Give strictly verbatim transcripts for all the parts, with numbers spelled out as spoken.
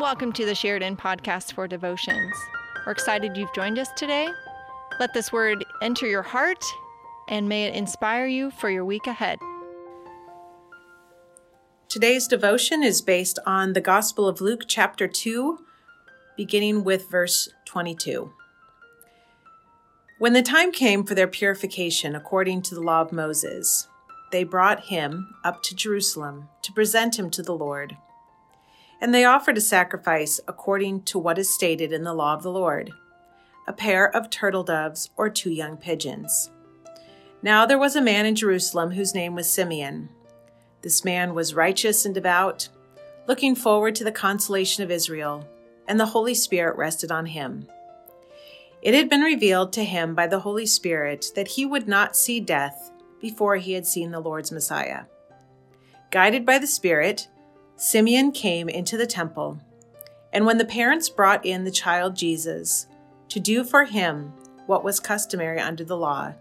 Welcome to the Sheridan Podcast for Devotions. We're excited you've joined us today. Let this word enter your heart, and may it inspire you for your week ahead. Today's devotion is based on the Gospel of Luke, chapter two, beginning with verse twenty-two. When the time came for their purification according to the law of Moses, they brought him up to Jerusalem to present him to the Lord. And they offered a sacrifice according to what is stated in the law of the Lord, a pair of turtle doves or two young pigeons. Now there was a man in Jerusalem whose name was Simeon. This man was righteous and devout, looking forward to the consolation of Israel, and the Holy Spirit rested on him. It had been revealed to him by the Holy Spirit that he would not see death before he had seen the Lord's Messiah. Guided by the Spirit, Simeon came into the temple, and when the parents brought in the child Jesus to do for him what was customary under the law,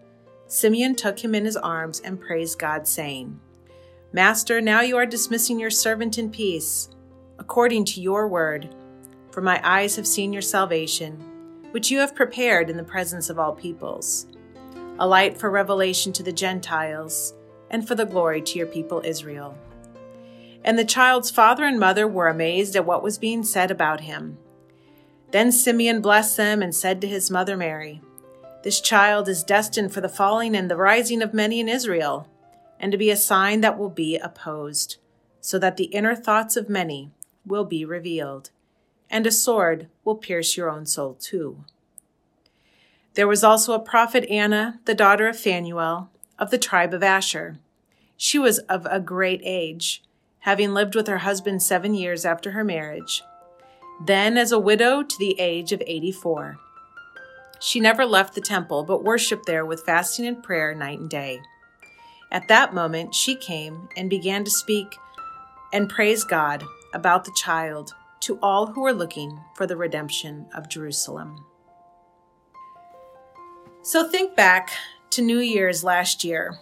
Simeon took him in his arms and praised God, saying, "Master, now you are dismissing your servant in peace, according to your word, for my eyes have seen your salvation, which you have prepared in the presence of all peoples, a light for revelation to the Gentiles, and for the glory to your people Israel." And the child's father and mother were amazed at what was being said about him. Then Simeon blessed them and said to his mother Mary, "This child is destined for the falling and the rising of many in Israel, and to be a sign that will be opposed, so that the inner thoughts of many will be revealed, and a sword will pierce your own soul too." There was also a prophet Anna, the daughter of Phanuel, of the tribe of Asher. She was of a great age, having lived with her husband seven years after her marriage, then as a widow to the age of eighty-four. She never left the temple, but worshiped there with fasting and prayer night and day. At that moment, she came and began to speak and praise God about the child to all who were looking for the redemption of Jerusalem. So think back to New Year's last year,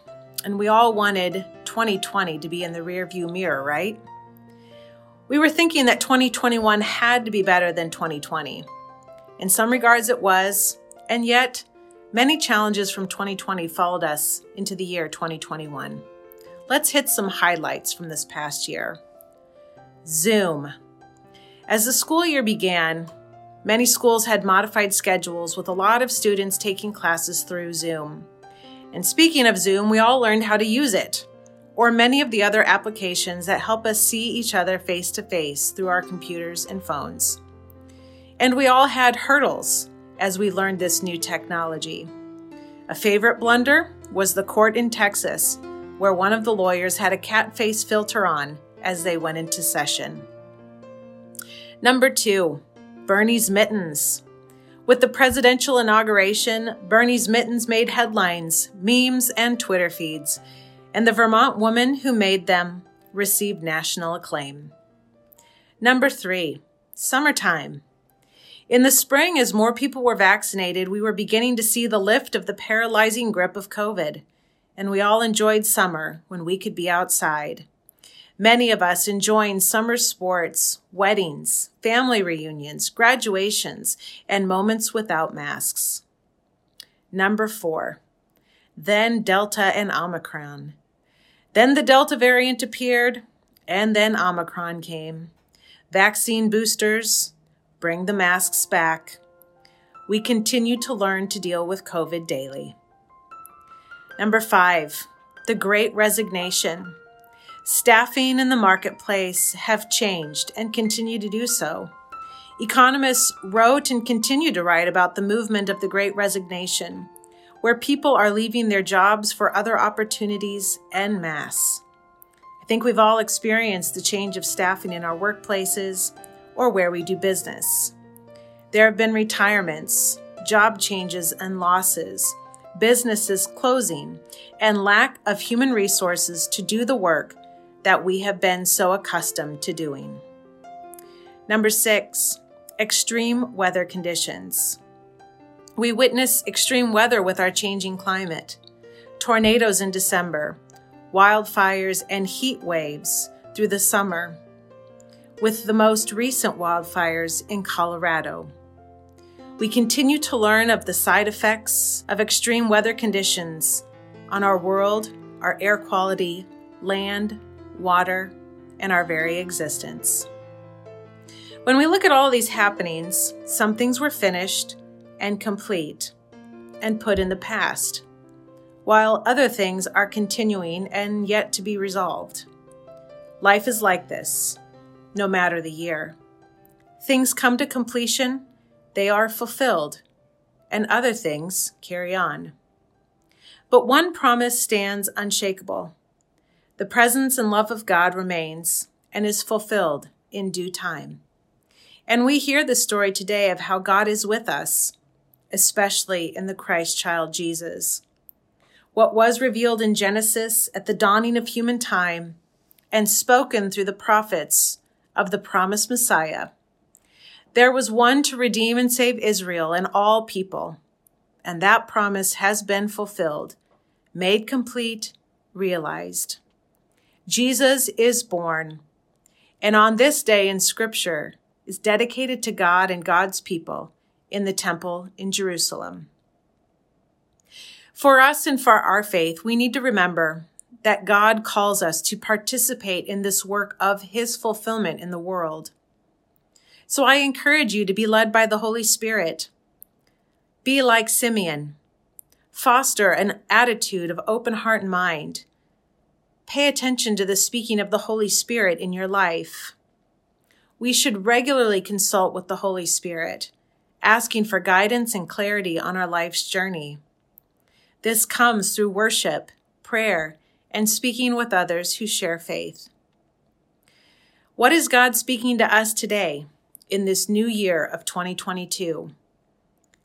and we all wanted twenty twenty to be in the rearview mirror, right? We were thinking that twenty twenty-one had to be better than twenty twenty. In some regards it was, and yet many challenges from twenty twenty followed us into the year twenty twenty-one. Let's hit some highlights from this past year. Zoom. As the school year began, many schools had modified schedules with a lot of students taking classes through Zoom. And speaking of Zoom, we all learned how to use it, or many of the other applications that help us see each other face to face through our computers and phones. And we all had hurdles as we learned this new technology. A favorite blunder was the court in Texas, where one of the lawyers had a cat face filter on as they went into session. Number two, Bernie's mittens. With the presidential inauguration, Bernie's mittens made headlines, memes, and Twitter feeds, and the Vermont woman who made them received national acclaim. Number three, summertime. In the spring, as more people were vaccinated, we were beginning to see the lift of the paralyzing grip of COVID, and we all enjoyed summer when we could be outside. Many of us enjoying summer sports, weddings, family reunions, graduations, and moments without masks. Number four, then Delta and Omicron. Then the Delta variant appeared, and then Omicron came. Vaccine boosters, bring the masks back. We continue to learn to deal with COVID daily. Number five, the Great Resignation. Staffing in the marketplace have changed and continue to do so. Economists wrote and continue to write about the movement of the Great Resignation, where people are leaving their jobs for other opportunities en masse. I think we've all experienced the change of staffing in our workplaces, or where we do business. There have been retirements, job changes and losses, businesses closing, and lack of human resources to do the work that we have been so accustomed to doing. Number six, extreme weather conditions. We witness extreme weather with our changing climate, tornadoes in December, wildfires and heat waves through the summer. with the most recent wildfires in Colorado. We continue to learn of the side effects of extreme weather conditions on our world, our air quality, land, water, and our very existence. When we look at all these happenings, some things were finished and complete and put in the past, while other things are continuing and yet to be resolved. Life is like this, no matter the year. Things come to completion, they are fulfilled, and other things carry on. But one promise stands unshakable. The presence and love of God remains and is fulfilled in due time. And we hear the story today of how God is with us, especially in the Christ child Jesus. What was revealed in Genesis at the dawning of human time and spoken through the prophets of the promised Messiah. There was one to redeem and save Israel and all people, and that promise has been fulfilled, made complete, realized. Jesus is born, and on this day in Scripture is dedicated to God and God's people in the temple in Jerusalem. For us and for our faith, we need to remember that God calls us to participate in this work of His fulfillment in the world. So I encourage you to be led by the Holy Spirit. Be like Simeon. Foster an attitude of open heart and mind. Pay attention to the speaking of the Holy Spirit in your life. We should regularly consult with the Holy Spirit, asking for guidance and clarity on our life's journey. This comes through worship, prayer, and speaking with others who share faith. What is God speaking to us today in this new year of twenty twenty-two?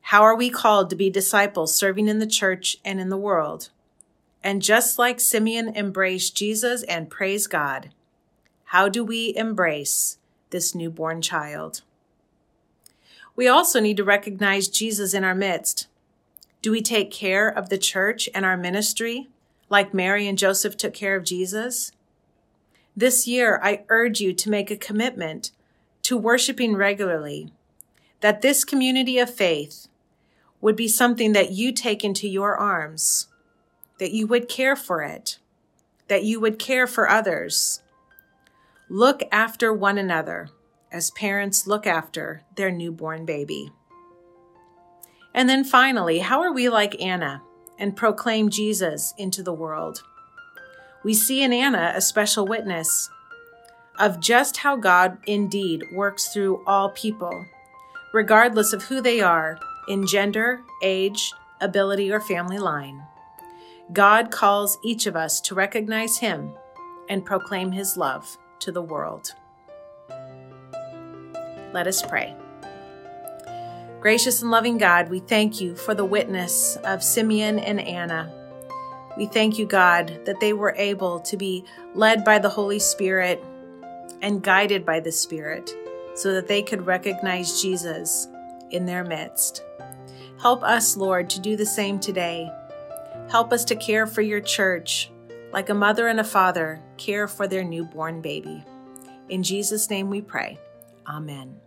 How are we called to be disciples serving in the church and in the world? And just like Simeon embraced Jesus and praised God, how do we embrace this newborn child? We also need to recognize Jesus in our midst. Do we take care of the church and our ministry like Mary and Joseph took care of Jesus? This year, I urge you to make a commitment to worshiping regularly, that this community of faith would be something that you take into your arms, that you would care for it, that you would care for others. Look after one another as parents look after their newborn baby. And then finally, how are we like Anna and proclaim Jesus into the world? We see in Anna a special witness of just how God indeed works through all people, regardless of who they are in gender, age, ability, or family line. God calls each of us to recognize Him and proclaim His love to the world. Let us pray. Gracious and loving God, we thank You for the witness of Simeon and Anna. We thank You, God, that they were able to be led by the Holy Spirit and guided by the Spirit so that they could recognize Jesus in their midst. Help us, Lord, to do the same today. Help us to care for Your church like a mother and a father care for their newborn baby. In Jesus' name we pray. Amen.